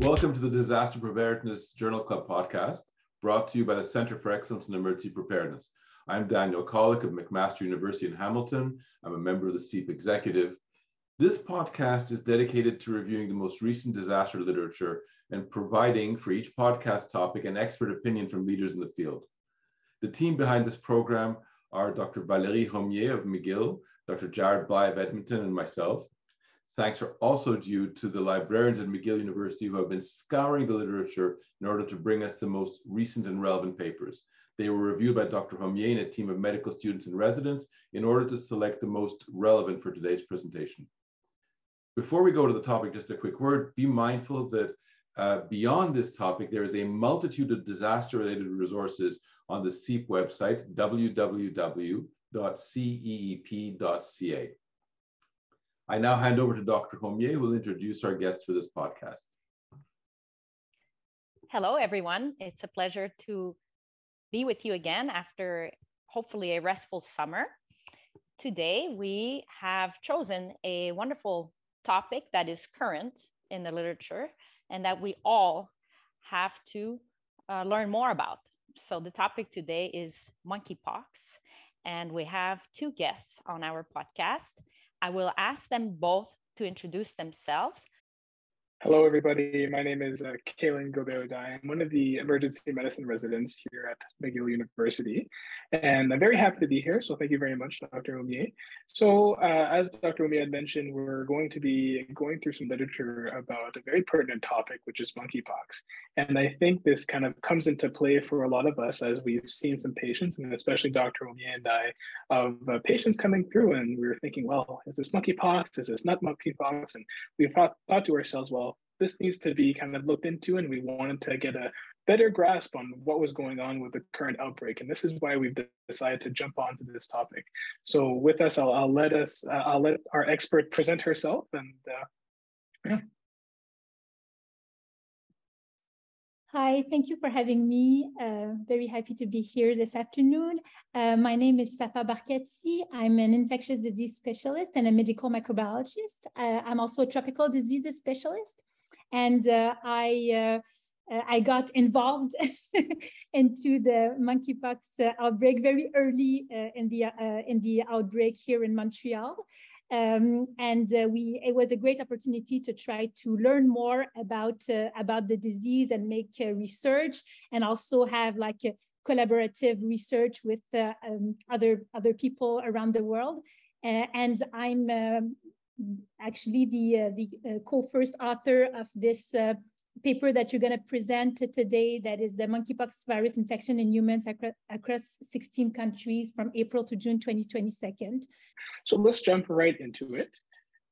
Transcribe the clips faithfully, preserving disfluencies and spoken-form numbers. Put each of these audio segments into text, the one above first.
Welcome to the Disaster Preparedness Journal Club podcast, brought to you by the Center for Excellence in Emergency Preparedness. I'm Daniel Kolick of McMaster University in Hamilton. I'm a member of the C E E P Executive. This podcast is dedicated to reviewing the most recent disaster literature and providing for each podcast topic an expert opinion from leaders in the field. The team behind this program are Doctor Valerie Homier of McGill, Doctor Jared Bly of Edmonton, and myself. Thanks are also due to the librarians at McGill University who have been scouring the literature in order to bring us the most recent and relevant papers. They were reviewed by Doctor Homier and a team of medical students and residents in order to select the most relevant for today's presentation. Before we go to the topic, just a quick word, be mindful that uh, beyond this topic, there is a multitude of disaster-related resources on the C E E P website, w w w dot c e e p dot c a. I now hand over to Doctor Homier, who will introduce our guests for this podcast. Hello, everyone. It's a pleasure to be with you again after hopefully a restful summer. Today, we have chosen a wonderful topic that is current in the literature and that we all have to uh, learn more about. So the topic today is monkeypox, and we have two guests on our podcast. I will ask them both to introduce themselves. Hello, everybody. My name is uh, Kaylin Gobeo-Dai. I'm one of the emergency medicine residents here at McGill University, and I'm very happy to be here. So thank you very much, Doctor Homier. So uh, as Doctor Homier had mentioned, we're going to be going through some literature about a very pertinent topic, which is monkeypox. And I think this kind of comes into play for a lot of us as we've seen some patients, and especially Doctor Homier and I, of uh, patients coming through, and we were thinking, well, is this monkeypox? Is this not monkeypox? And we thought, thought to ourselves, well, this needs to be kind of looked into, and we wanted to get a better grasp on what was going on with the current outbreak. And this is why we've decided to jump onto this topic. So with us, I'll, I'll let us, uh, I'll let our expert present herself. And uh, yeah. Hi, thank you for having me. Uh, very happy to be here this afternoon. Uh, my name is Safa Barkati. I'm an infectious disease specialist and a medical microbiologist. Uh, I'm also a tropical diseases specialist. And uh, I, uh, I got involved into the monkeypox uh, outbreak very early uh, in, the, uh, in the outbreak here in Montreal. Um, and uh, we, it was a great opportunity to try to learn more about, uh, about the disease and make uh, research, and also have like a collaborative research with uh, um, other, other people around the world. Uh, and I'm um, actually the, uh, the uh, co-first author of this uh, paper that you're going to present today, that is the monkeypox virus infection in humans across sixteen countries from April to June twenty twenty-two. So let's jump right into it.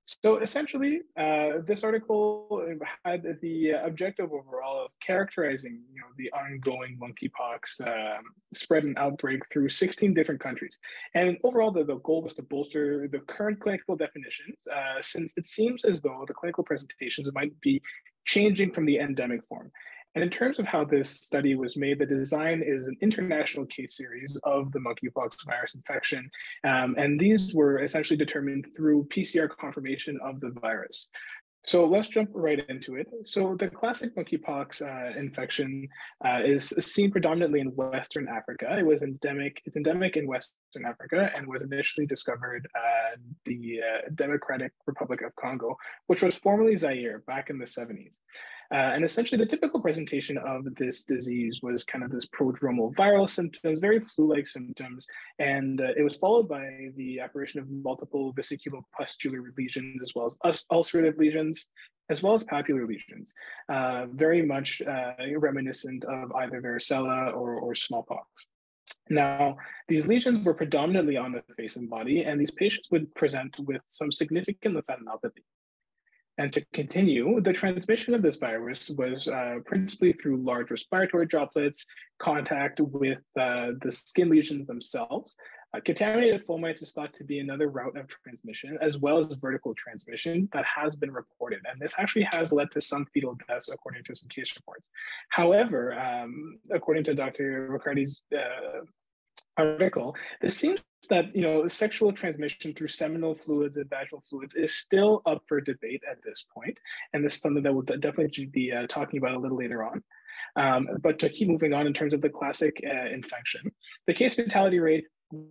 So essentially, uh, this article had the objective overall of characterizing, you know, the ongoing monkeypox um, spread and outbreak through sixteen different countries. And overall, the, the goal was to bolster the current clinical definitions, uh, since it seems as though the clinical presentations might be changing from the endemic form. And in terms of how this study was made, the design is an international case series of the monkeypox virus infection. Um, and these were essentially determined through P C R confirmation of the virus. So let's jump right into it. So the classic monkeypox uh, infection uh, is seen predominantly in Western Africa. It was endemic, it's endemic in Western Africa, and was initially discovered uh, the uh, Democratic Republic of Congo, which was formerly Zaire back in the seventies. Uh, and essentially the typical presentation of this disease was kind of this prodromal viral symptoms, very flu-like symptoms. And uh, it was followed by the apparition of multiple vesiculopustular lesions, as well as ulcerative lesions, as well as papular lesions, uh, very much uh, reminiscent of either varicella or, or smallpox. Now, these lesions were predominantly on the face and body, and these patients would present with some significant lymphadenopathy. And to continue, the transmission of this virus was uh, principally through large respiratory droplets, contact with uh, the skin lesions themselves. Uh, contaminated fomites is thought to be another route of transmission, as well as vertical transmission that has been reported. And this actually has led to some fetal deaths, according to some case reports. However, um, according to Doctor Riccardi's uh, article, it seems that, you know, sexual transmission through seminal fluids and vaginal fluids is still up for debate at this point. And this is something that we'll definitely be uh, talking about a little later on. Um, but to keep moving on in terms of the classic uh, infection, the case fatality rate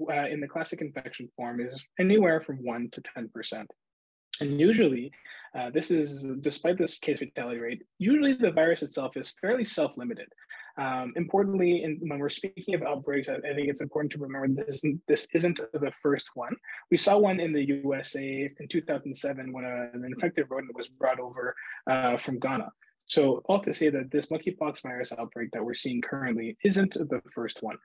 uh, in the classic infection form is anywhere from one to ten percent. And usually, uh, this is, despite this case fatality rate, usually the virus itself is fairly self-limited. Um, importantly, in, when we're speaking of outbreaks, I, I think it's important to remember this isn't, this isn't the first one. We saw one in the U S A in two thousand seven when a, an infected rodent was brought over uh, from Ghana. So all to say that this monkeypox virus outbreak that we're seeing currently isn't the first one.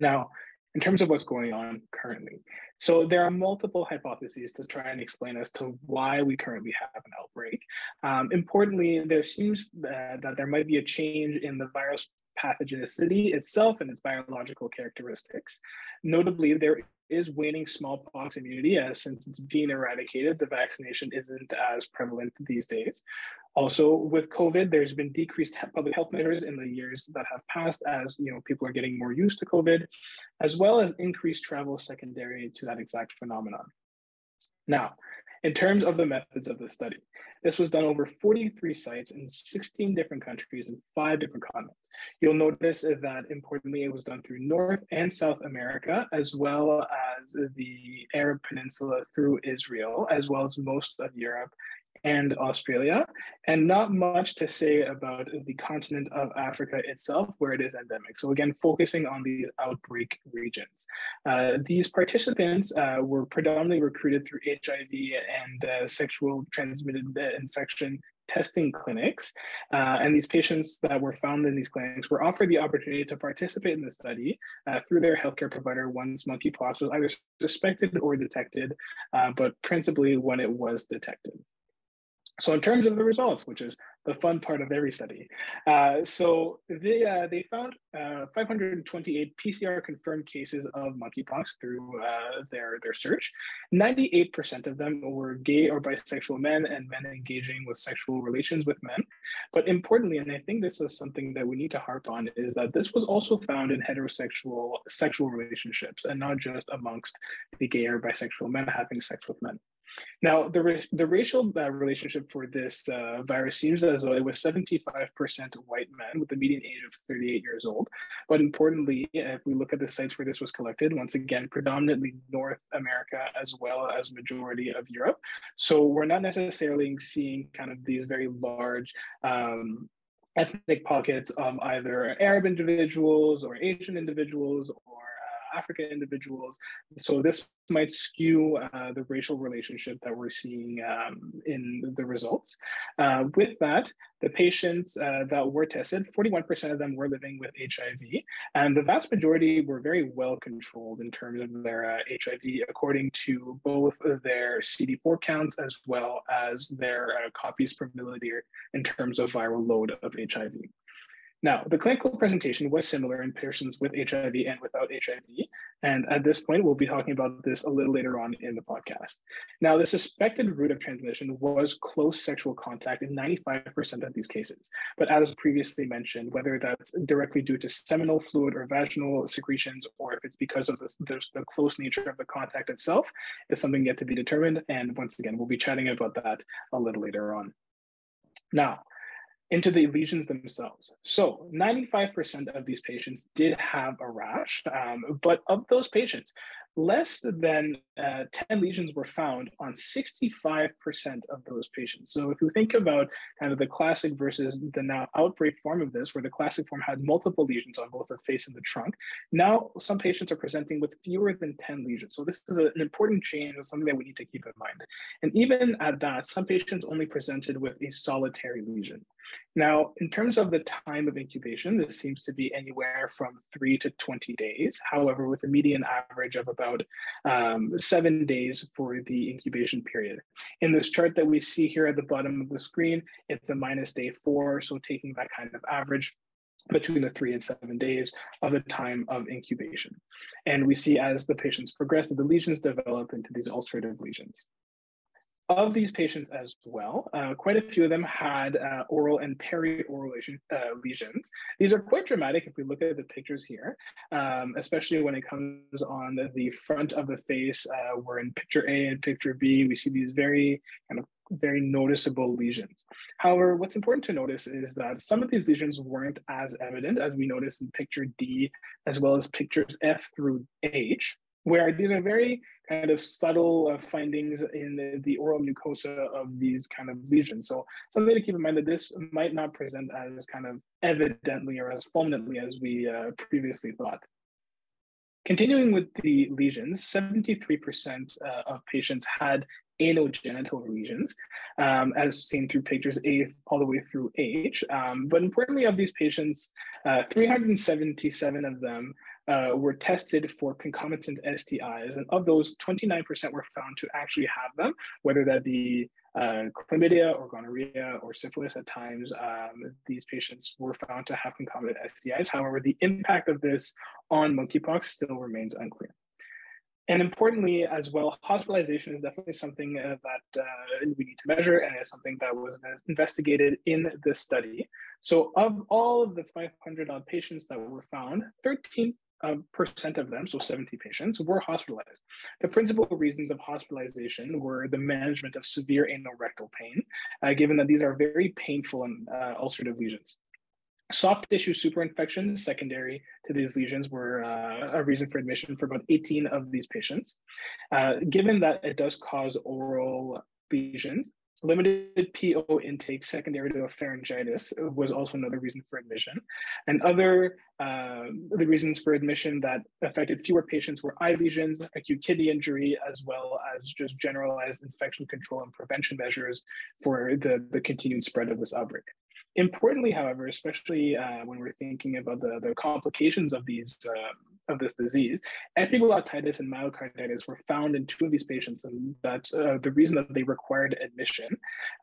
Now, in terms of what's going on currently, so there are multiple hypotheses to try and explain as to why we currently have an outbreak. Um, importantly, there seems that, that there might be a change in the virus pathogenicity itself and its biological characteristics. Notably, there is waning smallpox immunity, as since it's being eradicated, the vaccination isn't as prevalent these days. Also, with COVID, there's been decreased public health measures in the years that have passed, as you know, people are getting more used to COVID, as well as increased travel secondary to that exact phenomenon. Now, in terms of the methods of the study, this was done over forty-three sites in sixteen different countries and five different continents. You'll notice that, importantly, it was done through North and South America, as well as the Arab Peninsula through Israel, as well as most of Europe and Australia, and not much to say about the continent of Africa itself, where it is endemic. So again, focusing on the outbreak regions. Uh, these participants uh, were predominantly recruited through H I V and uh, sexual transmitted infection testing clinics, uh, and these patients that were found in these clinics were offered the opportunity to participate in the study uh, through their healthcare provider once monkeypox was either suspected or detected, uh, but principally when it was detected. So in terms of the results, which is the fun part of every study, uh, so they, uh, they found uh, five hundred twenty-eight P C R confirmed cases of monkeypox through uh, their, their search. ninety-eight percent of them were gay or bisexual men and men engaging with sexual relations with men. But importantly, and I think this is something that we need to harp on, is that this was also found in heterosexual sexual relationships and not just amongst the gay or bisexual men having sex with men. Now, the, the racial uh, relationship for this uh, virus seems as though it was seventy-five percent white men with a median age of thirty-eight years old. But importantly, if we look at the sites where this was collected, once again, predominantly North America, as well as majority of Europe. So we're not necessarily seeing kind of these very large um, ethnic pockets of either Arab individuals or Asian individuals or African individuals. So this might skew uh, the racial relationship that we're seeing um, in the results. Uh, with that, the patients uh, that were tested, forty-one percent of them were living with H I V, and the vast majority were very well controlled in terms of their uh, H I V, according to both their C D four counts as well as their uh, copies per milliliter in terms of viral load of H I V. Now, the clinical presentation was similar in persons with H I V and without H I V, and at this point, we'll be talking about this a little later on in the podcast. Now, the suspected route of transmission was close sexual contact in ninety-five percent of these cases, but as previously mentioned, whether that's directly due to seminal fluid or vaginal secretions, or if it's because of the, the close nature of the contact itself, is something yet to be determined, and once again, we'll be chatting about that a little later on. Now, into the lesions themselves. So ninety-five percent of these patients did have a rash, um, but of those patients, less than uh, ten lesions were found on sixty-five percent of those patients. So if you think about kind of the classic versus the now outbreak form of this, where the classic form had multiple lesions on both the face and the trunk, now some patients are presenting with fewer than ten lesions. So this is a, an important change and something that we need to keep in mind. And even at that, some patients only presented with a solitary lesion. Now, in terms of the time of incubation, this seems to be anywhere from three to twenty days. However, with a median average of about um, seven days for the incubation period. In this chart that we see here at the bottom of the screen, it's a minus day four. So taking that kind of average between the three and seven days of the time of incubation. And we see as the patients progress, the lesions develop into these ulcerative lesions. Of these patients as well, uh, quite a few of them had uh, oral and perioral lesion, uh, lesions. These are quite dramatic if we look at the pictures here, um, especially when it comes on the, the front of the face. Uh, we're in picture A and picture B. We see these very kind of very noticeable lesions. However, what's important to notice is that some of these lesions weren't as evident as we noticed in picture D, as well as pictures F through H, where these are very kind of subtle uh, findings in the, the oral mucosa of these kind of lesions. So something to keep in mind that this might not present as kind of evidently or as fulminantly as we uh, previously thought. Continuing with the lesions, seventy-three percent uh, of patients had anogenital lesions, um, as seen through pictures A all the way through H. Um, but importantly, of these patients, uh, three hundred seventy-seven of them uh, were tested for concomitant S T Is. And of those, twenty-nine percent were found to actually have them, whether that be uh, chlamydia or gonorrhea or syphilis. At times, um, these patients were found to have concomitant S T Is. However, the impact of this on monkeypox still remains unclear. And importantly, as well, hospitalization is definitely something uh, that uh, we need to measure, and is something that was investigated in this study. So of all of the five hundred odd patients that were found, thirteen percent of them, so seventy patients, were hospitalized. The principal reasons of hospitalization were the management of severe anorectal pain, uh, given that these are very painful and uh, ulcerative lesions. Soft tissue superinfections secondary to these lesions were uh, a reason for admission for about eighteen of these patients. Uh, given that it does cause oral lesions, limited P O intake secondary to a pharyngitis was also another reason for admission. And other uh, the reasons for admission that affected fewer patients were eye lesions, acute kidney injury, as well as just generalized infection control and prevention measures for the, the continued spread of this outbreak. Importantly, however, especially uh, when we're thinking about the, the complications of these uh, of this disease, epiglottitis and myocarditis were found in two of these patients, and that's uh, the reason that they required admission,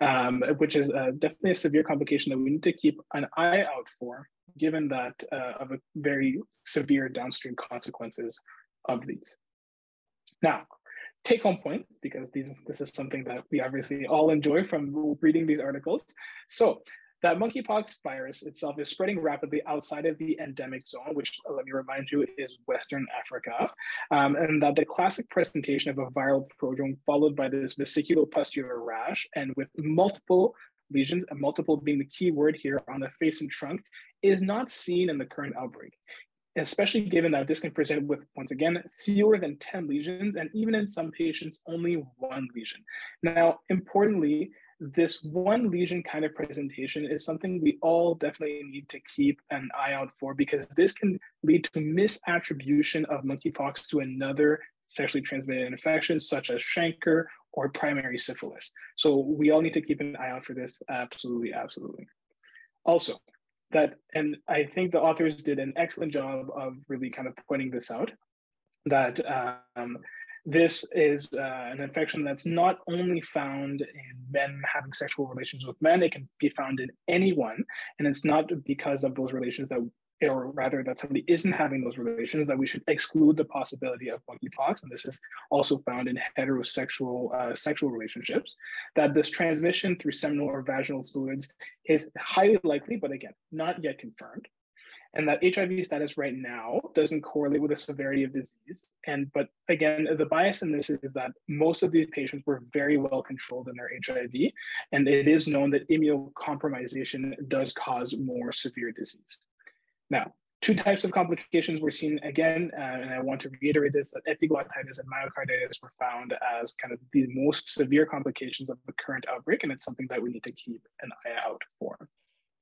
um, which is uh, definitely a severe complication that we need to keep an eye out for, given that uh, of a very severe downstream consequences of these. Now, take-home point, because these, this is something that we obviously all enjoy from reading these articles. So, that monkeypox virus itself is spreading rapidly outside of the endemic zone, which, let me remind you, is Western Africa, um, and that the classic presentation of a viral prodrome followed by this vesiculopustular rash and with multiple lesions, and multiple being the key word here, on the face and trunk, is not seen in the current outbreak, especially given that this can present with, once again, fewer than ten lesions, and even in some patients, only one lesion. Now, importantly, this one lesion kind of presentation is something we all definitely need to keep an eye out for, because this can lead to misattribution of monkeypox to another sexually transmitted infection, such as chancre or primary syphilis. So we all need to keep an eye out for this. Absolutely, absolutely. Also, that, and I think the authors did an excellent job of really kind of pointing this out, that um, this is uh, an infection that's not only found in men having sexual relations with men. It can be found in anyone, and it's not because of those relations that, or rather that somebody isn't having those relations, that we should exclude the possibility of monkeypox. And this is also found in heterosexual uh, sexual relationships. That this transmission through seminal or vaginal fluids is highly likely, but again, not yet confirmed. And that H I V status right now doesn't correlate with the severity of disease. And, but again, the bias in this is that most of these patients were very well controlled in their H I V. And it is known that immunocompromisation does cause more severe disease. Now, two types of complications were seen again, uh, and I want to reiterate this, that epiglottitis and myocarditis were found as kind of the most severe complications of the current outbreak. And it's something that we need to keep an eye out for.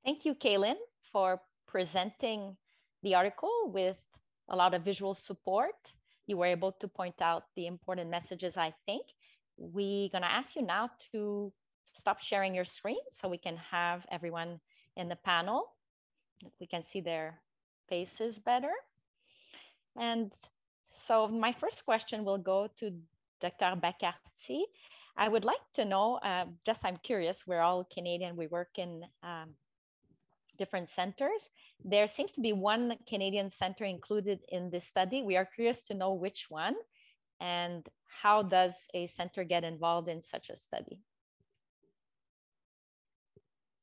Thank you, Kaylin, for presenting the article with a lot of visual support. You were able to point out the important messages, I think. We're gonna ask you now to stop sharing your screen so we can have everyone in the panel. We can see their faces better. And so my first question will go to Doctor Barkati. I would like to know, uh, just I'm curious, we're all Canadian, we work in um, different centers. There seems to be one Canadian center included in this study. We are curious to know which one. And how does a center get involved in such a study?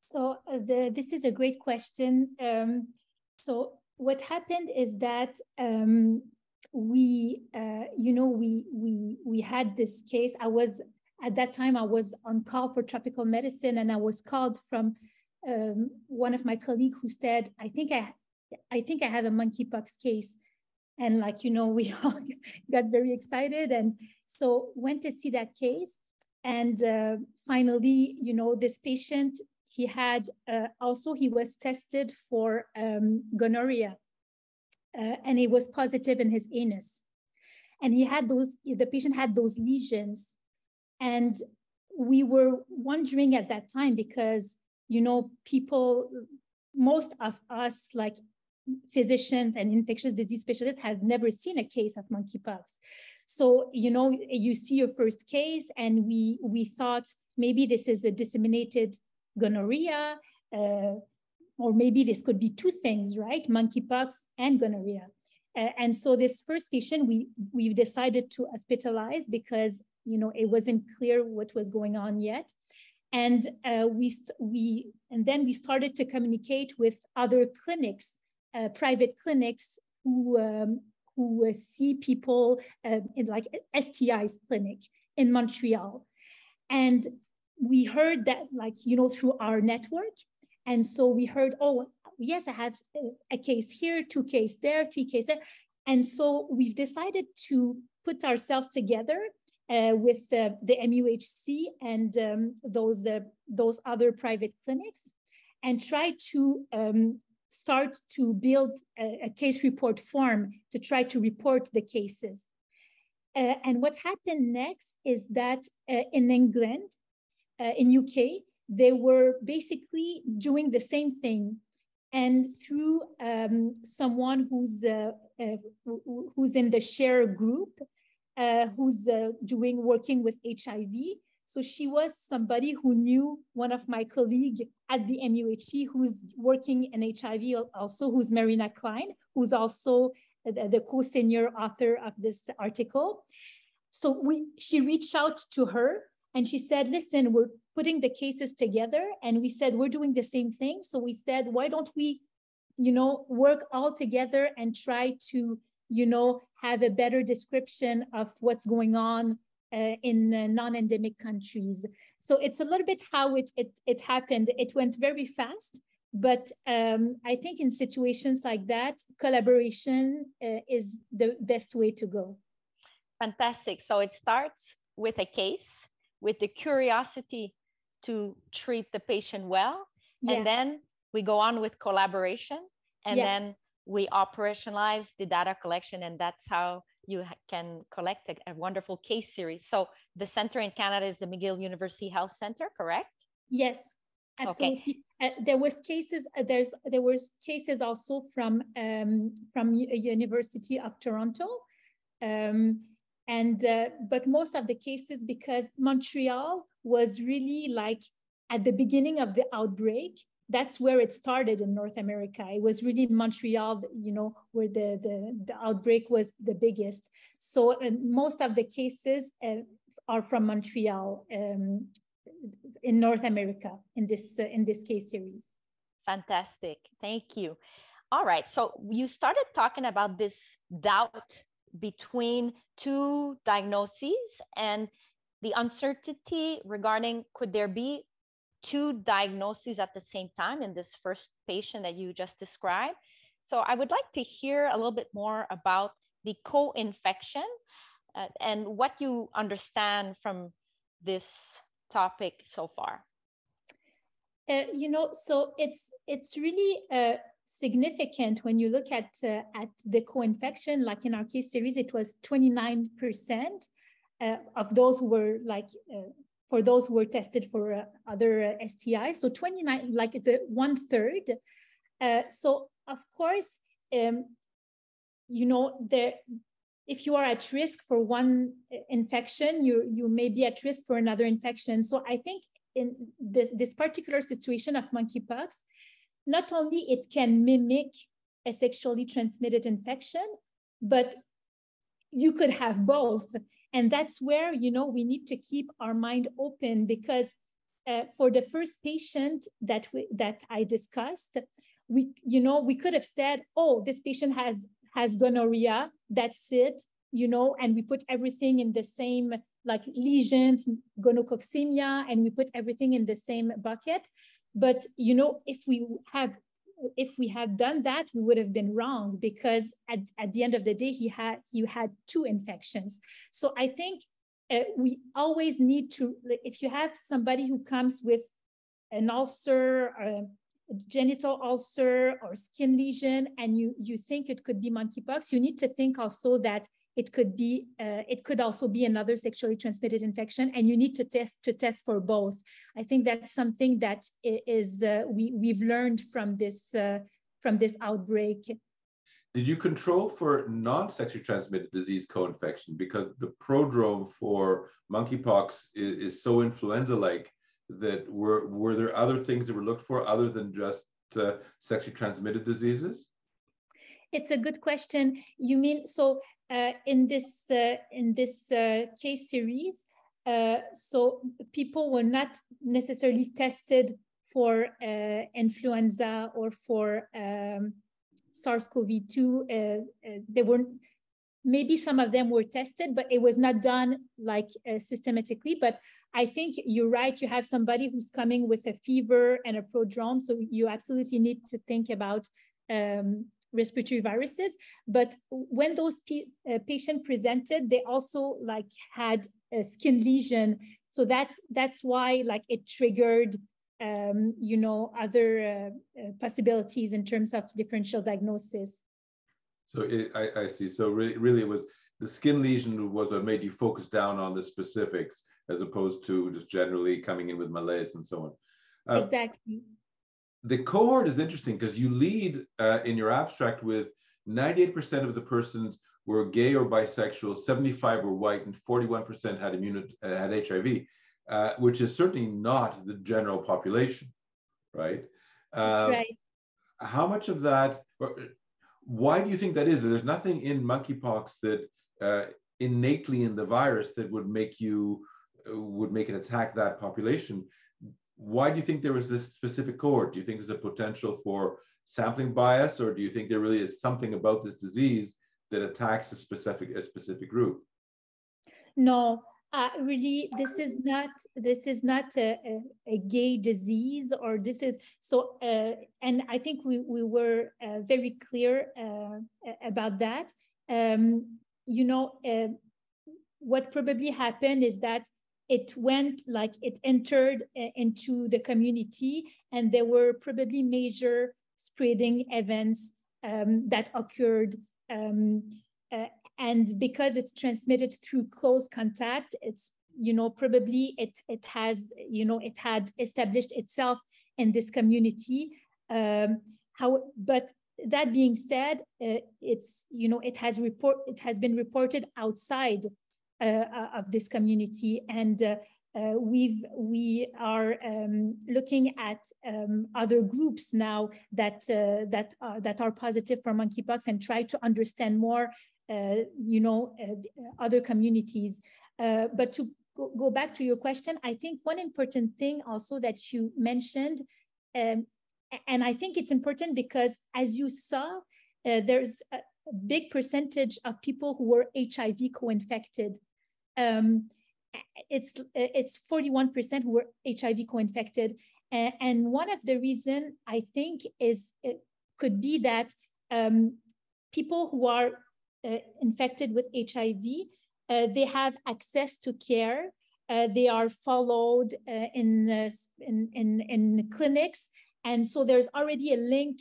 So uh, the, this is a great question. Um, so what happened is that um, we, uh, you know, we, we, we had this case. I was, at that time, I was on call for tropical medicine, and I was called from um, one of my colleagues who said, I think I, I think I have a monkeypox case. And like, you know, we all got very excited, and so went to see that case. And uh, finally, you know, this patient, he had uh, also, he was tested for um, gonorrhea, uh, and it was positive in his anus. And he had those, the patient had those lesions. And we were wondering at that time, because, you know, people, most of us, like, physicians and infectious disease specialists had never seen a case of monkeypox. So, you know, you see your first case, and we, we thought maybe this is a disseminated gonorrhea, uh, or maybe this could be two things, right? Monkeypox and gonorrhea. Uh, and so this first patient, we, we've decided to hospitalize because, you know, it wasn't clear what was going on yet. And, uh, we, we, and then we started to communicate with other clinics, Uh, private clinics who um, who uh, see people uh, in like S T I's clinic in Montreal, and we heard that, like, you know, through our network. And so we heard, oh yes, I have a case here, two cases there, three cases there. And so we've decided to put ourselves together uh, with uh, the M U H C and um, those uh, those other private clinics, and try to Um, start to build a, a case report form to try to report the cases. Uh, and what happened next is that uh, in England, uh, in U K, they were basically doing the same thing. And through um, someone who's, uh, uh, who's in the SHARE group, uh, who's uh, doing working with H I V, so she was somebody who knew one of my colleagues at the M U H C who's working in H I V also, who's Marina Klein, who's also the, the co-senior author of this article. So we, she reached out to her and she said, listen, we're putting the cases together. And we said, we're doing the same thing. So we said, why don't we, you know, work all together and try to, you know, have a better description of what's going on Uh, in uh, non-endemic countries. So it's a little bit how it, it, it happened. It went very fast, but um, I think in situations like that, collaboration uh, is the best way to go. Fantastic. So it starts with a case, with the curiosity to treat the patient well, yeah. And then we go on with collaboration, and yeah. Then we operationalize the data collection, and that's how you can collect a, a wonderful case series. So the center in Canada is the McGill University Health Center, correct? Yes, absolutely. Okay. Uh, there was cases. Uh, there's there was cases also from um, from University of Toronto, um, and uh, but most of the cases, because Montreal was really like at the beginning of the outbreak. That's where it started in North America. It was really in Montreal, you know, where the, the, the outbreak was the biggest. So uh, most of the cases uh, are from Montreal um, in North America in this, uh, in this case series. Fantastic, thank you. All right, so you started talking about this doubt between two diagnoses and the uncertainty regarding could there be two diagnoses at the same time in this first patient that you just described. So I would like to hear a little bit more about the co-infection uh, and what you understand from this topic so far. Uh, you know, so it's it's really uh, significant when you look at uh, at the co-infection. Like in our case series, it was twenty-nine percent uh, of those who were like. Uh, for those who were tested for uh, other uh, S T Is. So twenty-nine, like it's a one third. Uh, so of course, um, you know, there, if you are at risk for one infection, you, you may be at risk for another infection. So I think in this, this particular situation of monkeypox, not only it can mimic a sexually transmitted infection, but you could have both. And that's where, you know, we need to keep our mind open, because uh, for the first patient that we, that I discussed, we, you know, we could have said, oh, this patient has, has gonorrhea, that's it, you know, and we put everything in the same, like lesions, gonococcemia, and we put everything in the same bucket. But, you know, if we have, if we had done that, we would have been wrong, because at, at the end of the day, he had, he had two infections. So I think uh, we always need to, if you have somebody who comes with an ulcer, or a genital ulcer or skin lesion, and you, you think it could be monkeypox, you need to think also that it could be, uh, it could also be another sexually transmitted infection, and you need to test to test for both. I think that's something that is uh, we we've learned from this uh, from this outbreak. Did you control for non-sexually transmitted disease co-infection, because the prodrome for monkeypox is, is so influenza-like that were were there other things that were looked for other than just uh, sexually transmitted diseases? It's a good question. You mean so? Uh, in this uh, in this uh, case series, uh, so people were not necessarily tested for uh, influenza or for um, SARS CoV two. Uh, uh, they were maybe some of them were tested, but it was not done like uh, systematically. But I think you're right. You have somebody who's coming with a fever and a prodrome, so you absolutely need to think about Um, respiratory viruses. But when those uh, patients presented, they also like had a skin lesion. So that that's why like it triggered, um, you know, other uh, uh, possibilities in terms of differential diagnosis. So it, I, I see. So really, really it was the skin lesion was what made you focus down on the specifics as opposed to just generally coming in with malaise and so on. Uh, exactly. The cohort is interesting because you lead uh, in your abstract with ninety-eight percent of the persons were gay or bisexual, seventy-five were white, and forty-one percent had immune, uh, had H I V, uh, which is certainly not the general population, right? Uh, That's right. How much of that, or why do you think that is? There's nothing in monkeypox that uh, innately in the virus that would make you, uh, would make it attack that population. Why do you think there was this specific cohort? Do you think there's a potential for sampling bias, or do you think there really is something about this disease that attacks a specific a specific group? No, uh, really, this is not this is not a, a, a gay disease, or this is so. Uh, and I think we we were uh, very clear uh, about that. Um, you know, uh, what probably happened is that it went like it entered uh, into the community, and there were probably major spreading events um, that occurred. Um, uh, and because it's transmitted through close contact, it's, you know, probably it, it has, you know, it had established itself in this community. Um, how, but that being said, uh, it's, you know, it has report, it has been reported outside Uh, of this community, and uh, uh, we've we are um, looking at um, other groups now that uh, that uh, that are positive for monkeypox, and try to understand more, uh, you know, uh, other communities. Uh, but to go, go back to your question, I think one important thing also that you mentioned, um, and I think it's important because as you saw, uh, there's a big percentage of people who were H I V co-infected. Um, it's it's forty-one percent who were H I V co-infected, and, and one of the reason I think is it could be that um, people who are uh, infected with H I V, uh, they have access to care, uh, they are followed uh, in, uh, in in in clinics, and so there's already a link,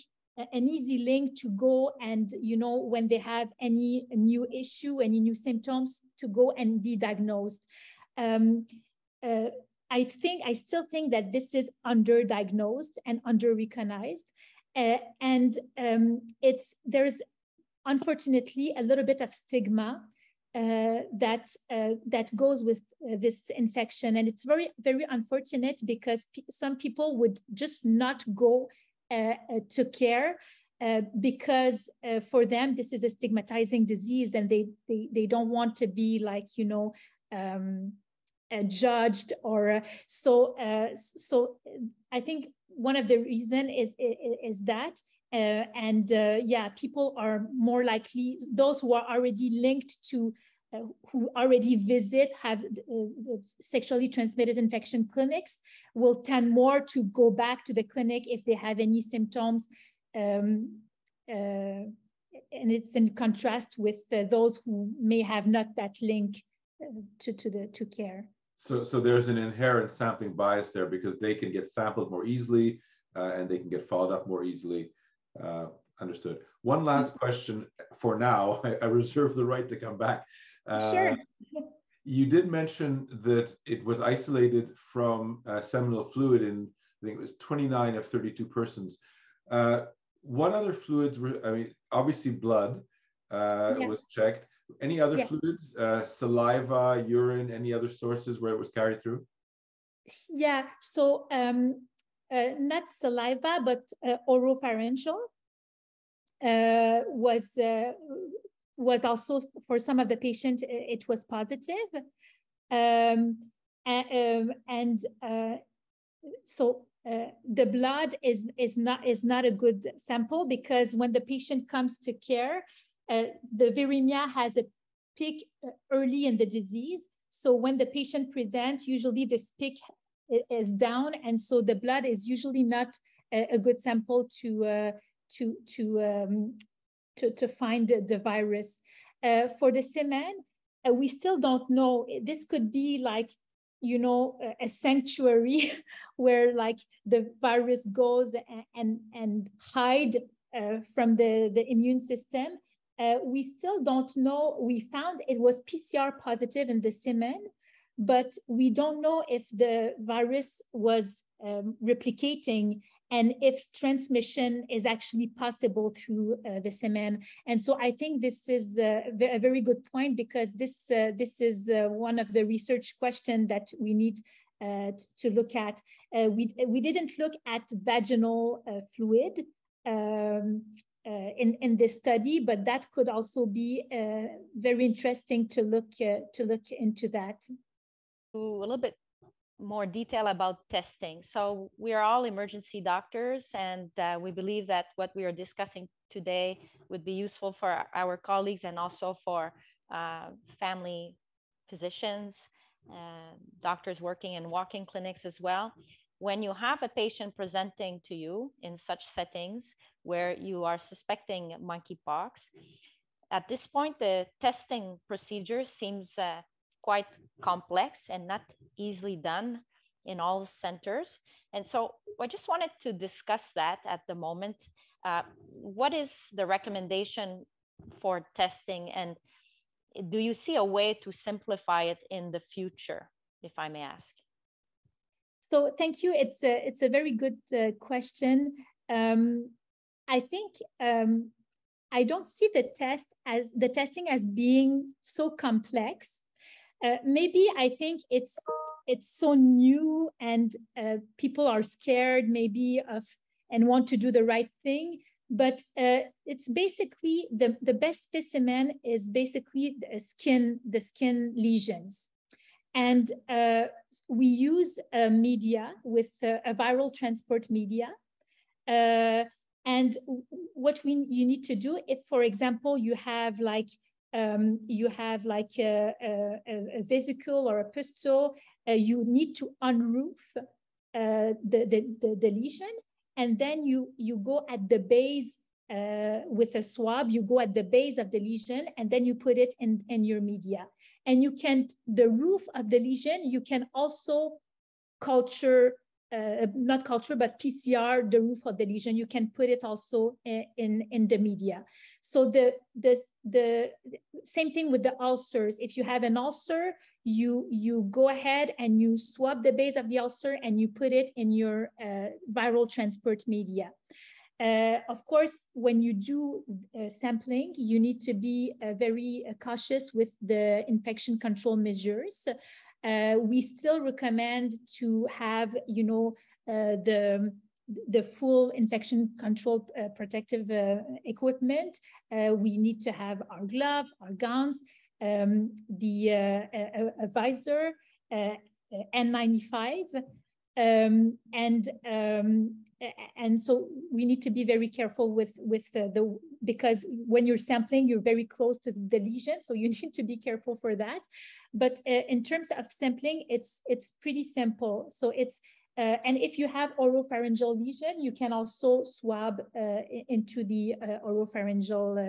an easy link to go and, you know, when they have any new issue, any new symptoms, to go and be diagnosed. Um, uh, I think, I still think that this is underdiagnosed and under-recognized. Uh, and um, it's, there's unfortunately a little bit of stigma uh, that, uh, that goes with uh, this infection. And it's very, very unfortunate because pe- some people would just not go Uh, to care, uh, because uh, for them, this is a stigmatizing disease, and they, they, they don't want to be like, you know, um, uh, judged or uh, so. Uh, so I think one of the reason is, is, is that, uh, and uh, yeah, people are more likely, those who are already linked to Uh, who already visit, have uh, sexually transmitted infection clinics, will tend more to go back to the clinic if they have any symptoms. Um, uh, and it's in contrast with uh, those who may have not that link uh, to, to, the, to care. So, so there's an inherent sampling bias there because they can get sampled more easily uh, and they can get followed up more easily. Uh, understood. One last question for now. I, I reserve the right to come back. Uh, sure. You did mention that it was isolated from uh, seminal fluid in, I think it was twenty-nine of thirty-two persons. Uh, what other fluids were, I mean, obviously blood uh, yeah. was checked. Any other yeah. fluids, uh, saliva, urine, any other sources where it was carried through? Yeah, so um, uh, not saliva, but uh, oropharyngeal uh, was... Uh, was also, for some of the patients, it was positive. Um, and um, and uh, so uh, the blood is, is, not, is not a good sample because when the patient comes to care, uh, the viremia has a peak early in the disease. So when the patient presents, usually this peak is down. And so the blood is usually not a, a good sample to, uh, to, to um, To, to find the, the virus. Uh, for the semen, uh, we still don't know. This could be like, you know, a, a sanctuary where like the virus goes and, and, and hide uh, from the, the immune system. Uh, we still don't know. We found it was P C R positive in the semen, but we don't know if the virus was um, replicating and if transmission is actually possible through uh, the semen. And so I think this is a, a very good point because this, uh, this is uh, one of the research questions that we need uh, to look at. Uh, we, we didn't look at vaginal uh, fluid um, uh, in, in this study, but that could also be uh, very interesting to look, uh, to look into that. Ooh, a little bit more detail about testing. So we are all emergency doctors, and uh, we believe that what we are discussing today would be useful for our colleagues and also for uh, family physicians, uh, doctors working in walk-in clinics as well. When you have a patient presenting to you in such settings where you are suspecting monkeypox, at this point, the testing procedure seems uh, quite complex and not easily done in all centers. And so I just wanted to discuss that at the moment. Uh, what is the recommendation for testing? And do you see a way to simplify it in the future, if I may ask? So thank you. It's a, it's a very good uh, question. Um, I think um, I don't see the test as the testing as being so complex. Uh, maybe I think it's it's so new and uh, people are scared maybe of and want to do the right thing, but uh, it's basically the, the best specimen is basically the skin, the skin lesions. And uh, we use uh, media with uh, a viral transport media. Uh, and what we you need to do if, for example, you have like Um, you have like a, a, a vesicle or a pustule, uh, you need to unroof uh, the, the, the, the lesion, and then you, you go at the base uh, with a swab, you go at the base of the lesion, and then you put it in, in your media. And you can, the roof of the lesion, you can also culture, uh, not culture, but P C R, the roof of the lesion, you can put it also in, in, in the media. So the, the, the same thing with the ulcers. If you have an ulcer, you, you go ahead and you swab the base of the ulcer and you put it in your uh, viral transport media. Uh, of course, when you do uh, sampling, you need to be uh, very uh, cautious with the infection control measures. Uh, we still recommend to have, you know, uh, the the full infection control uh, protective uh, equipment. Uh, we need to have our gloves, our gowns, um, the uh, a, a visor, uh, N ninety-five, um, and um, and so we need to be very careful with with uh, the because when you're sampling, you're very close to the lesion, so you need to be careful for that. But uh, in terms of sampling, it's it's pretty simple. So it's Uh, and if you have oropharyngeal lesion, you can also swab uh, into the uh, oropharyngeal uh,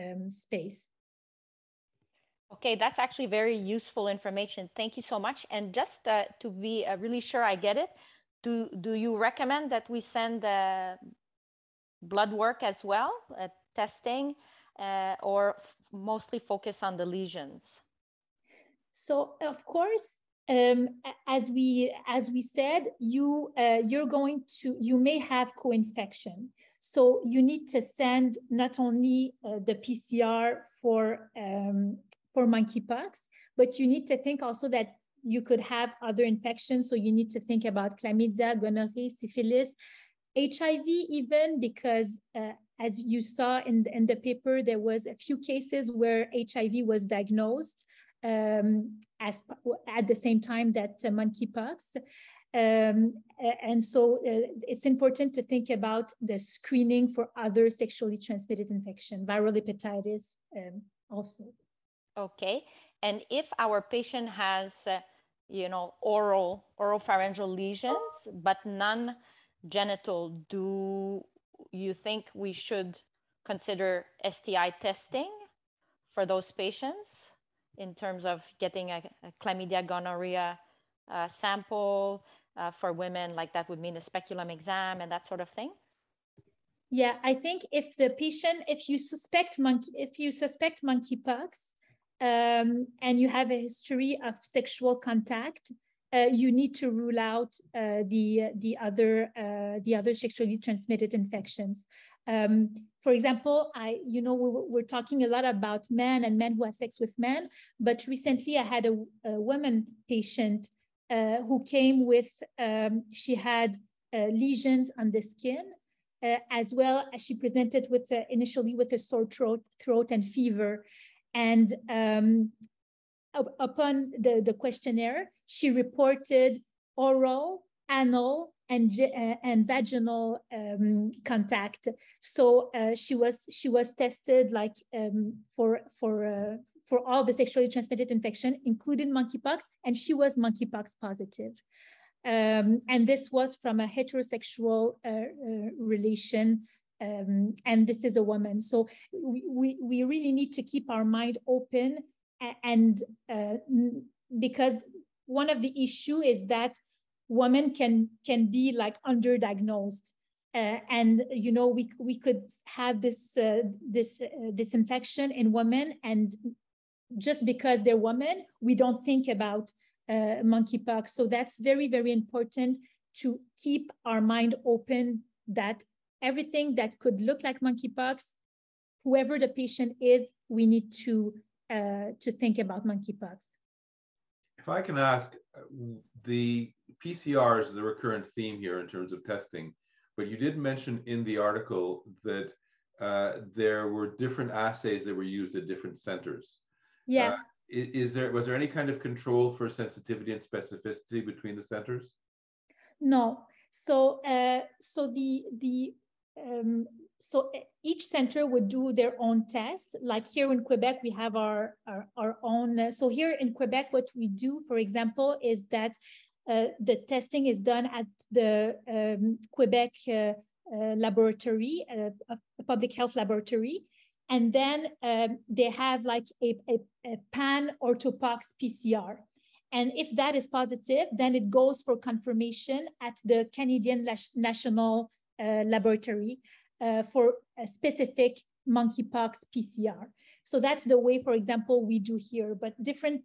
um, space. Okay, that's actually very useful information. Thank you so much. And just uh, to be uh, really sure I get it, do, do you recommend that we send uh, blood work as well, uh, testing, uh, or mostly focus on the lesions? So, of course, Um, as we as we said, you uh, you're going to you may have co-infection, so you need to send not only uh, the P C R for um, for monkeypox, but you need to think also that you could have other infections. So you need to think about chlamydia, gonorrhea, syphilis, H I V, even because uh, as you saw in in the paper, there was a few cases where H I V was diagnosed Um, as at the same time that uh, monkeypox, um, and so uh, it's important to think about the screening for other sexually transmitted infection, viral hepatitis, um, also. Okay, and if our patient has, uh, you know, oral oropharyngeal lesions but none genital, do you think we should consider S T I testing for those patients? In terms of getting a, a chlamydia gonorrhea uh, sample uh, for women, like that would mean a speculum exam and that sort of thing? Yeah, I think if the patient, if you suspect monkey, if you suspect monkeypox um, and you have a history of sexual contact, uh, you need to rule out uh, the the other uh, the other sexually transmitted infections. Um, for example, I, you know, we, we're talking a lot about men and men who have sex with men, but recently I had a, a woman patient uh, who came with, um, she had uh, lesions on the skin, uh, as well as she presented with uh, initially with a sore throat, throat and fever. And um, up, upon the, the questionnaire, she reported oral, anal, and and vaginal um, contact. So uh, she was she was tested like um, for for uh, for all the sexually transmitted infection, including monkeypox, and she was monkeypox positive. Um, and this was from a heterosexual uh, uh, relation, um, and this is a woman. So we, we we really need to keep our mind open, and uh, because one of the issue is that women can can be like underdiagnosed, uh, and you know we we could have this uh, this uh, this infection in women, and just because they're women, we don't think about uh, monkeypox. So that's very very important to keep our mind open that everything that could look like monkeypox, whoever the patient is, we need to uh, to think about monkeypox. If I can ask, the P C R is the recurrent theme here in terms of testing, but you did mention in the article that uh, there were different assays that were used at different centers. Yeah. Uh, is there, was there any kind of control for sensitivity and specificity between the centers? No. So, uh, so the the um, so each center would do their own tests. Like here in Quebec, we have our our, our own. Uh, so here in Quebec, what we do, for example, is that Uh, the testing is done at the um, Quebec uh, uh, laboratory, uh, a public health laboratory. And then um, they have like a, a, a pan-orthopox P C R. And if that is positive, then it goes for confirmation at the Canadian National uh, Laboratory uh, for a specific monkeypox P C R. So that's the way, for example, we do here, but different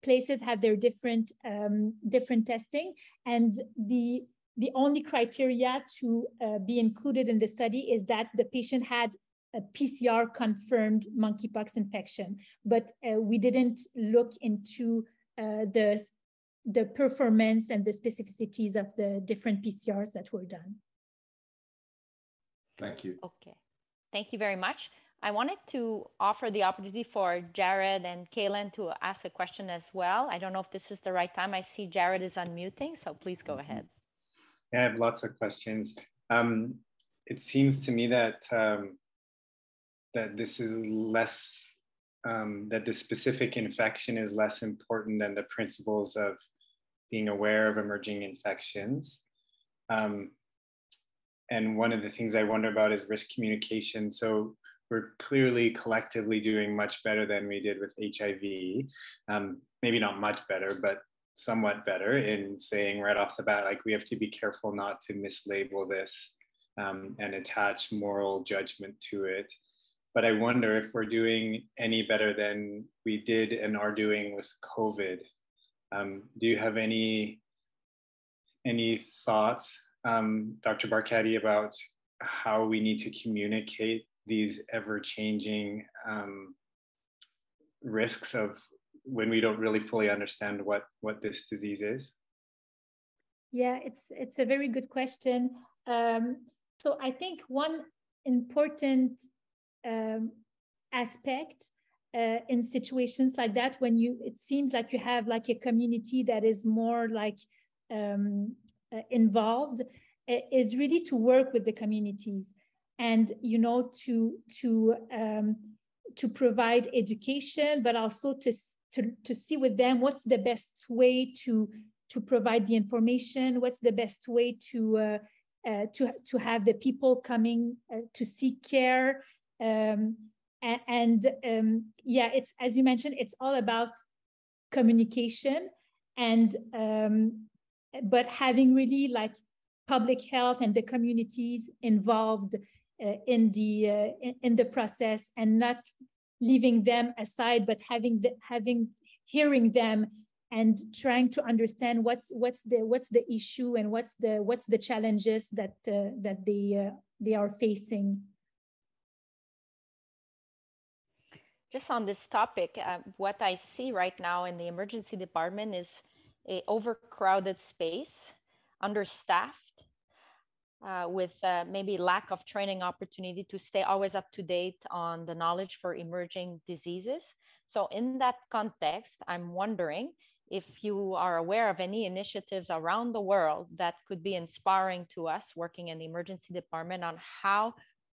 places have their different um, different testing, and the the only criteria to uh, be included in the study is that the patient had a P C R confirmed monkeypox infection. But uh, we didn't look into uh, the the performance and the specificities of the different P C Rs that were done. Thank you. Okay. Thank you very much. I wanted to offer the opportunity for Jared and Kaylin to ask a question as well. I don't know if this is the right time. I see Jared is unmuting, so please go ahead. Yeah, I have lots of questions. Um, it seems to me that um, that this is less, um, that the specific infection is less important than the principles of being aware of emerging infections. Um, and one of the things I wonder about is risk communication. So we're clearly collectively doing much better than we did with H I V. Um, maybe not much better, but somewhat better in saying right off the bat, like we have to be careful not to mislabel this um, and attach moral judgment to it. But I wonder if we're doing any better than we did and are doing with COVID. Um, do you have any, any thoughts, um, Doctor Barkati, about how we need to communicate these ever-changing um, risks of when we don't really fully understand what, what this disease is? Yeah, it's, it's a very good question. Um, so I think one important um, aspect uh, in situations like that, when you, it seems like you have like a community that is more like um, uh, involved, is really to work with the communities. And, you know, to to um, to provide education, but also to, to to see with them what's the best way to to provide the information, what's the best way to uh, uh, to to have the people coming uh, to seek care, um, and um, yeah, it's, as you mentioned, it's all about communication and um, but having really like public health and the communities involved Uh, in the uh, in, in the process, and not leaving them aside, but having the, having hearing them and trying to understand what's what's the what's the issue and what's the what's the challenges that uh, that they uh, they are facing. Just on this topic, uh, what I see right now in the emergency department is an overcrowded space, understaffed. Uh, with uh, maybe lack of training opportunity to stay always up to date on the knowledge for emerging diseases. So in that context, I'm wondering if you are aware of any initiatives around the world that could be inspiring to us working in the emergency department on how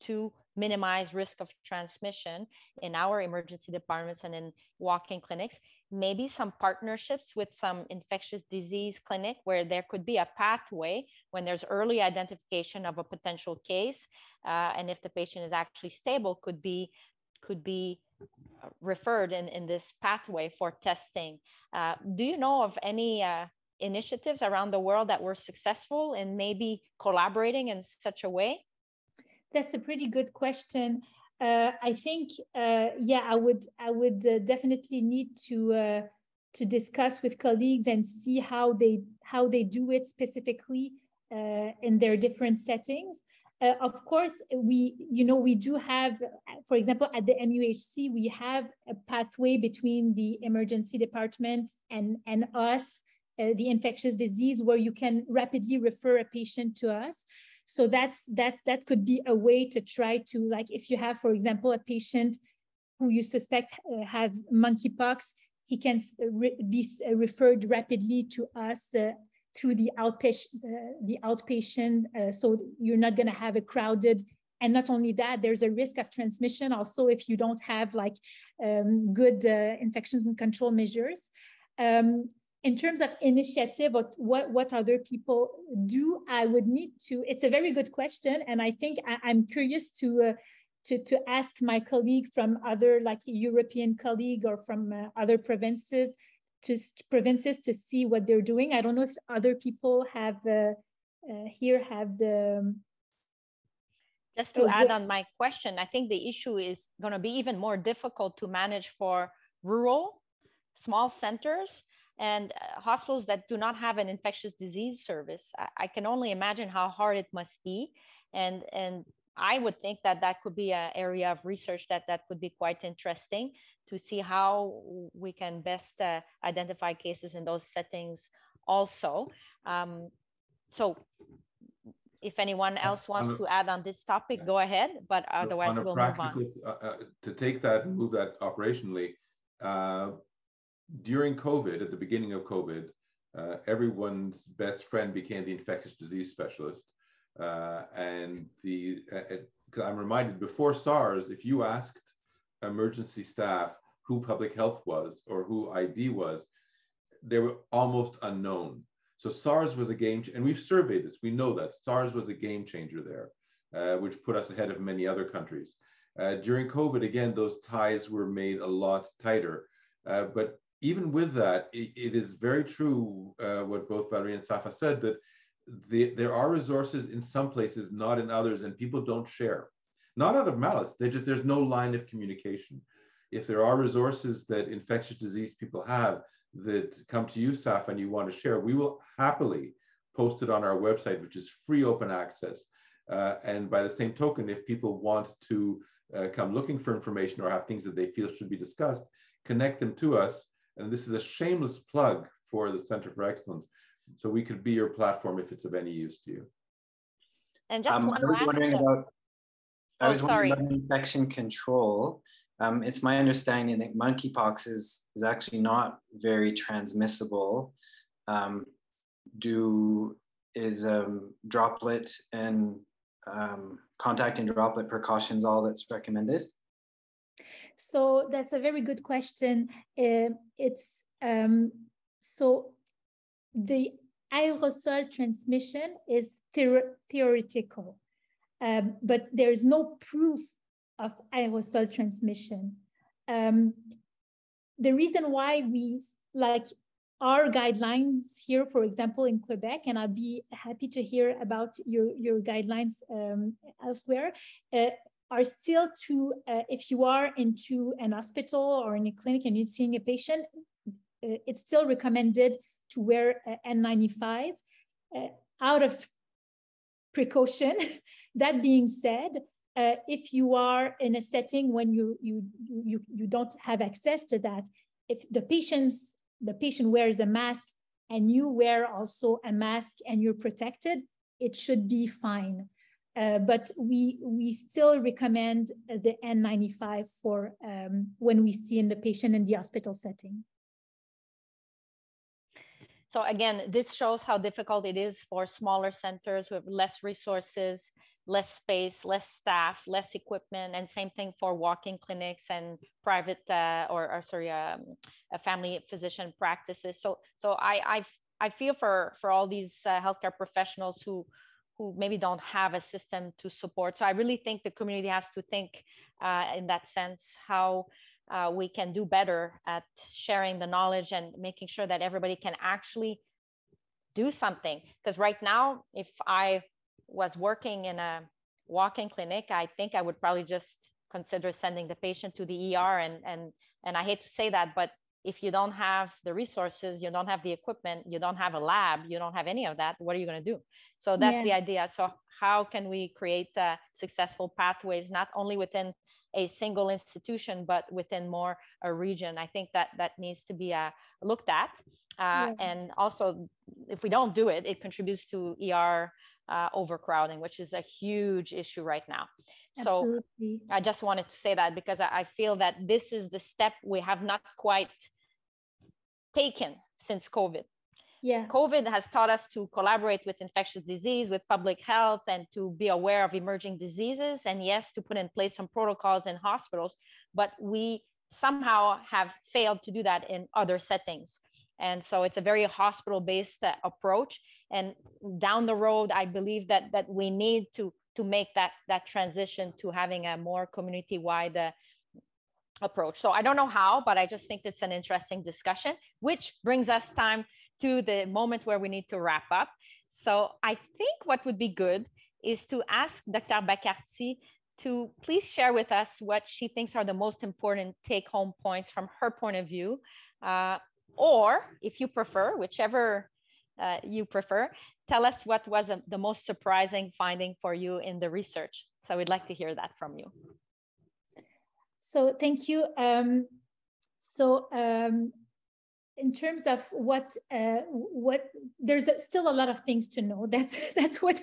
to minimize risk of transmission in our emergency departments and in walk-in clinics, maybe some partnerships with some infectious disease clinic where there could be a pathway when there's early identification of a potential case. Uh, and if the patient is actually stable, could be, could be referred in, in this pathway for testing. Uh, do you know of any uh, initiatives around the world that were successful in maybe collaborating in such a way? That's a pretty good question. Uh, I think, uh, yeah, I would, I would uh, definitely need to uh, to discuss with colleagues and see how they how they do it specifically uh, in their different settings. Uh, of course, we you know we do have, for example, at the M U H C, we have a pathway between the emergency department and and us, uh, the infectious disease, where you can rapidly refer a patient to us. So that's that that could be a way to try to, like, if you have, for example, a patient who you suspect uh, have monkeypox, he can re be referred rapidly to us uh, through the outpatient uh, the outpatient. Uh, so you're not going to have a crowded, and not only that, there's a risk of transmission also if you don't have like um, good uh, infections and control measures. Um, In terms of initiative, or what, what other people do, I would need to, it's a very good question. And I think I, I'm curious to, uh, to, to ask my colleague from other, like European colleague or from uh, other provinces to, provinces to see what they're doing. I don't know if other people have, uh, uh, here have the... Just to uh, add on my question, I think the issue is gonna be even more difficult to manage for rural, small centers, and uh, hospitals that do not have an infectious disease service. I, I can only imagine how hard it must be. And, and I would think that that could be an area of research that, that would be quite interesting to see how we can best uh, identify cases in those settings also. Um, so if anyone else wants a, to add on this topic, go ahead, but otherwise we'll move on. Uh, to take that and move that operationally, uh, during COVID, at the beginning of COVID, uh, everyone's best friend became the infectious disease specialist. Uh, and the uh, cause I'm reminded, before SARS, if you asked emergency staff who public health was or who I D was, they were almost unknown. So SARS was a game, and we've surveyed this, we know that SARS was a game changer there, uh, which put us ahead of many other countries. Uh, during COVID, again, those ties were made a lot tighter. Uh, but even with that, it, it is very true uh, what both Valerie and Safa said, that the, there are resources in some places, not in others, and people don't share. Not out of malice, they just, there's no line of communication. If there are resources that infectious disease people have, that come to you, Safa, and you want to share, we will happily post it on our website, which is free open access. Uh, and by the same token, if people want to uh, come looking for information or have things that they feel should be discussed, connect them to us. And this is a shameless plug for the Center for Excellence. So we could be your platform if it's of any use to you. And just um, one I was last wondering about, I oh, was sorry. wondering about infection control. Um, it's my understanding that monkeypox is, is actually not very transmissible. Um, do is um, droplet and um, contact and droplet precautions all that's recommended? So that's a very good question. Uh, it's um, so the aerosol transmission is theor- theoretical, um, but there is no proof of aerosol transmission. Um, the reason why we like our guidelines here, for example, in Quebec, and I'd be happy to hear about your, your guidelines um, elsewhere, uh, are still to, uh, if you are into an hospital or in a clinic and you're seeing a patient, uh, it's still recommended to wear uh, N ninety-five uh, out of precaution. That being said, Uh, if you are in a setting when you, you you you don't have access to that, if the patient's the patient wears a mask and you wear also a mask and you're protected, it should be fine. Uh, but we we still recommend the N ninety-five for um, when we see in the patient in the hospital setting. So again, this shows how difficult it is for smaller centers with less resources, less space, less staff, less equipment, and same thing for walk-in clinics and private uh, or, or sorry, um, family physician practices. So, so I, I, I feel for for all these uh, healthcare professionals who who maybe don't have a system to support. So I really think the community has to think uh, in that sense how uh, we can do better at sharing the knowledge and making sure that everybody can actually do something. Because right now, if I was working in a walk-in clinic, I think I would probably just consider sending the patient to the E R. And, and, and I hate to say that, but if you don't have the resources, you don't have the equipment, you don't have a lab, you don't have any of that, what are you going to do? So that's yeah. the idea. So how can we create uh, successful pathways, not only within a single institution, but within more a region? I think that that needs to be uh, looked at. Uh, yeah. And also, if we don't do it, it contributes to E R Uh, overcrowding, which is a huge issue right now. Absolutely. So I just wanted to say that because I, I feel that this is the step we have not quite taken since COVID. Yeah. COVID has taught us to collaborate with infectious disease, with public health, and to be aware of emerging diseases. And yes, to put in place some protocols in hospitals, but we somehow have failed to do that in other settings. And so it's a very hospital-based uh, approach. And down the road, I believe that that we need to to make that that transition to having a more community-wide uh, approach. So I don't know how, but I just think it's an interesting discussion, which brings us time to the moment where we need to wrap up. So I think what would be good is to ask Doctor Barkati to please share with us what she thinks are the most important take-home points from her point of view, uh, or if you prefer, whichever Uh, you prefer, tell us what was a, the most surprising finding for you in the research. So we'd like to hear that from you. So thank you. Um, so um, in terms of what uh, what there's still a lot of things to know. That's that's what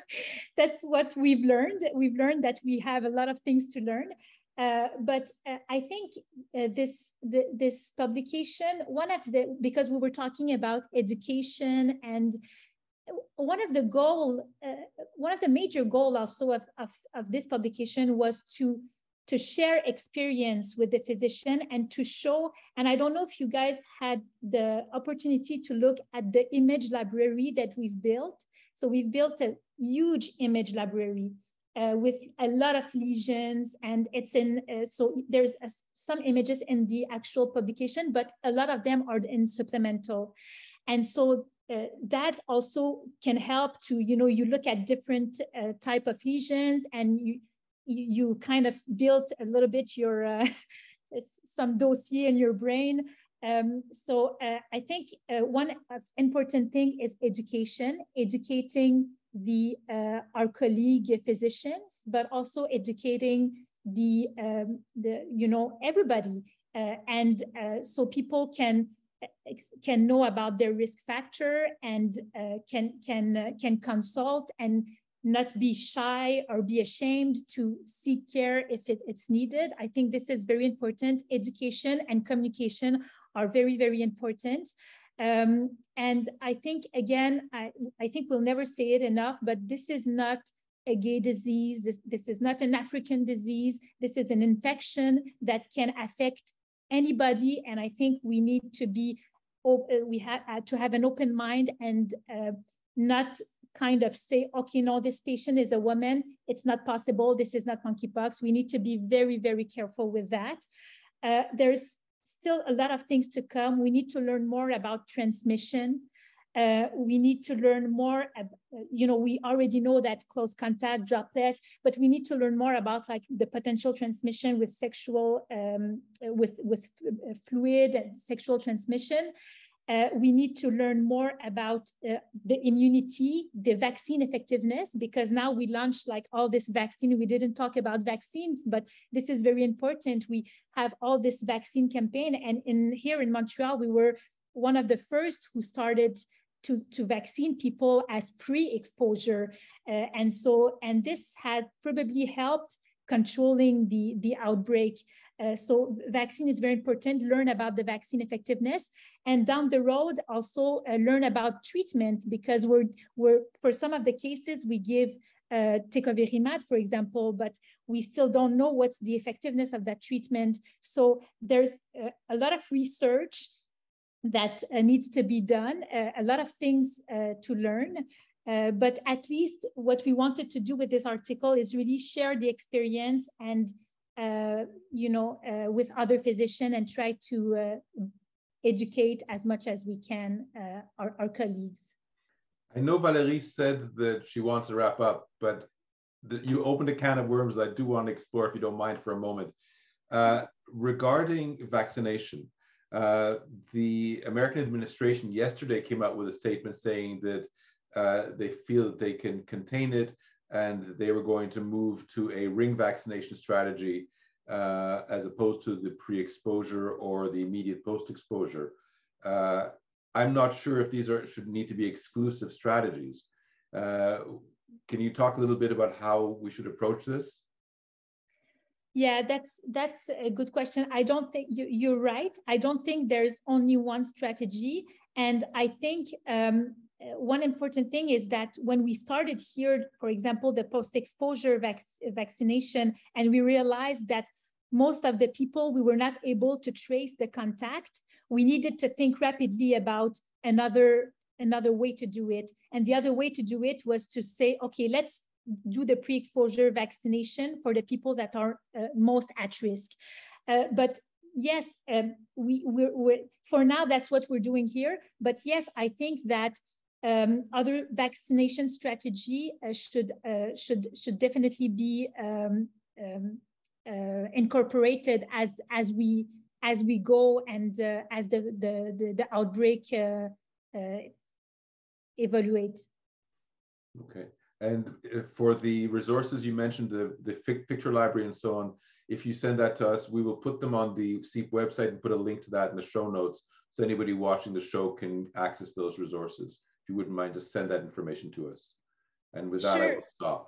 that's what we've learned. We've learned that we have a lot of things to learn. Uh, but uh, I think uh, this the, this publication, one of the, because we were talking about education, and one of the goal, uh, one of the major goal also of, of, of this publication was to to share experience with the physician and to show, and I don't know if you guys had the opportunity to look at the image library that we've built. So we've built a huge image library uh, with a lot of lesions, and it's in, uh, so there's uh, some images in the actual publication, but a lot of them are in supplemental. And so Uh, that also can help to, you know, you look at different uh, type of lesions, and you, you kind of build a little bit your, uh, some dossier in your brain. Um, so uh, I think uh, one important thing is education, educating the, uh, our colleague physicians, but also educating the, um, the you know, everybody. Uh, and uh, so people can, can know about their risk factor, and uh, can can uh, can consult and not be shy or be ashamed to seek care if it, it's needed. I think this is very important. Education and communication are very, very important. Um, and I think, again, I, I think we'll never say it enough, but this is not a gay disease. This, this is not an African disease. This is an infection that can affect anybody, and I think we need to be, we have to have an open mind, and uh, not kind of say, okay, no, this patient is a woman, it's not possible, this is not monkeypox. We need to be very, very careful with that. Uh, there's still a lot of things to come. We need to learn more about transmission. Uh, we need to learn more, uh, you know, we already know that close contact, droplets, but we need to learn more about like the potential transmission with sexual, um, with, with fluid and sexual transmission. Uh, we need to learn more about uh, the immunity, the vaccine effectiveness, because now we launched like all this vaccine. We didn't talk about vaccines, but this is very important. We have all this vaccine campaign, and in here in Montreal, we were one of the first who started to, to vaccine people as pre-exposure. Uh, and so, and this had probably helped controlling the, the outbreak. Uh, so vaccine is very important, learn about the vaccine effectiveness, and down the road also uh, learn about treatment, because we're, we're, for some of the cases we give uh, tecovirimat, for example, but we still don't know what's the effectiveness of that treatment. So there's uh, a lot of research that uh, needs to be done, uh, a lot of things uh, to learn, uh, but at least what we wanted to do with this article is really share the experience, and uh, you know, uh, with other physicians, and try to uh, educate as much as we can uh, our, our colleagues. I know Valerie said that she wants to wrap up, but the, you opened a can of worms that I do want to explore, if you don't mind, for a moment. Uh, regarding vaccination, Uh, the American administration yesterday came out with a statement saying that uh, they feel that they can contain it, and they were going to move to a ring vaccination strategy uh, as opposed to the pre-exposure or the immediate post-exposure. Uh, I'm not sure if these are, should need to be exclusive strategies. Uh, can you talk a little bit about how we should approach this? Yeah, that's that's a good question. I don't think you, you're right. I don't think there's only one strategy. And I think um, one important thing is that when we started here, for example, the post-exposure vac vaccination, and we realized that most of the people, we were not able to trace the contact, we needed to think rapidly about another, another way to do it. And the other way to do it was to say, okay, let's do the pre-exposure vaccination for the people that are uh, most at risk. Uh, but yes, um, we, we're, we're, for now, that's what we're doing here. But yes, I think that um, other vaccination strategy uh, should, uh, should, should definitely be um, um, uh, incorporated as, as, we, as we go, and uh, as the, the, the, the outbreak uh, uh, evaluate. Okay. And for the resources you mentioned, the, the picture library and so on, If you send that to us, we will put them on the C E E P website and put a link to that in the show notes, so anybody watching the show can access those resources. If you wouldn't mind, just send that information to us. And with that, sure. I will stop.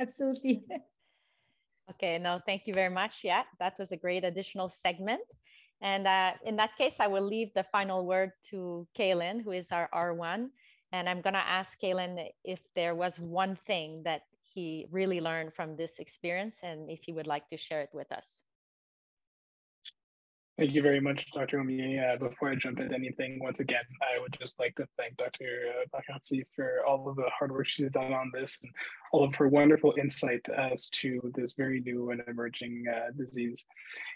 Absolutely. Okay, no, thank you very much. Yeah, that was a great additional segment. And uh, in that case, I will leave the final word to Kaylin, who is our R one. And I'm going to ask Kaylin if there was one thing that he really learned from this experience and if he would like to share it with us. Thank you very much, Doctor Homier. Uh, before I jump into anything, once again, I would just like to thank Doctor Barkati for all of the hard work she's done on this and all of her wonderful insight as to this very new and emerging uh, disease.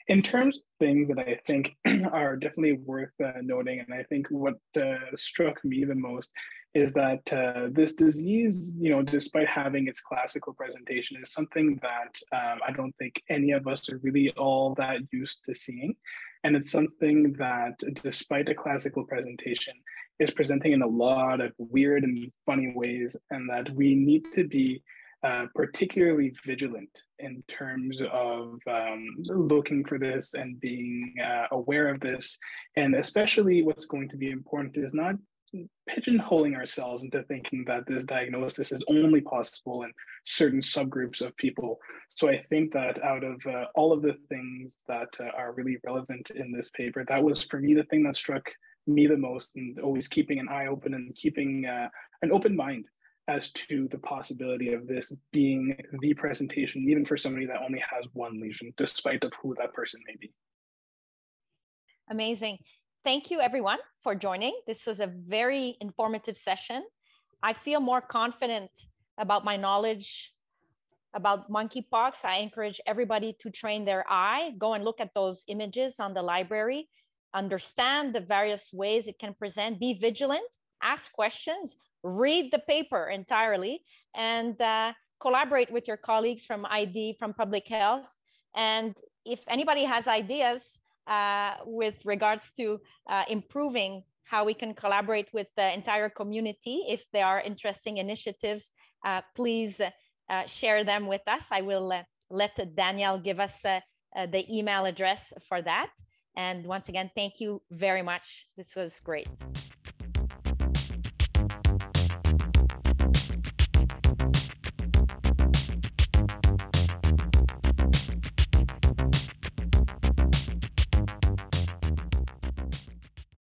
In terms of things that I think are definitely worth uh, noting, and I think what uh, struck me the most is that uh, this disease, you know, despite having its classical presentation, is something that um, I don't think any of us are really all that used to seeing. And it's something that, despite a classical presentation, is presenting in a lot of weird and funny ways, and that we need to be uh, particularly vigilant in terms of um, looking for this and being uh, aware of this. And especially what's going to be important is not pigeonholing ourselves into thinking that this diagnosis is only possible in certain subgroups of people. So I think that out of uh, all of the things that uh, are really relevant in this paper, that was for me the thing that struck me the most, and always keeping an eye open and keeping uh, an open mind as to the possibility of this being the presentation, even for somebody that only has one lesion, despite of who that person may be. Amazing. Thank you everyone for joining. This was a very informative session. I feel more confident about my knowledge about monkeypox. I encourage everybody to train their eye, go and look at those images on the library, understand the various ways it can present, be vigilant, ask questions, read the paper entirely, and uh, collaborate with your colleagues from I D, from public health. And if anybody has ideas, Uh, with regards to uh, improving how we can collaborate with the entire community. If there are interesting initiatives, uh, please uh, share them with us. I will uh, let Daniel give us uh, uh, the email address for that. And once again, thank you very much. This was great.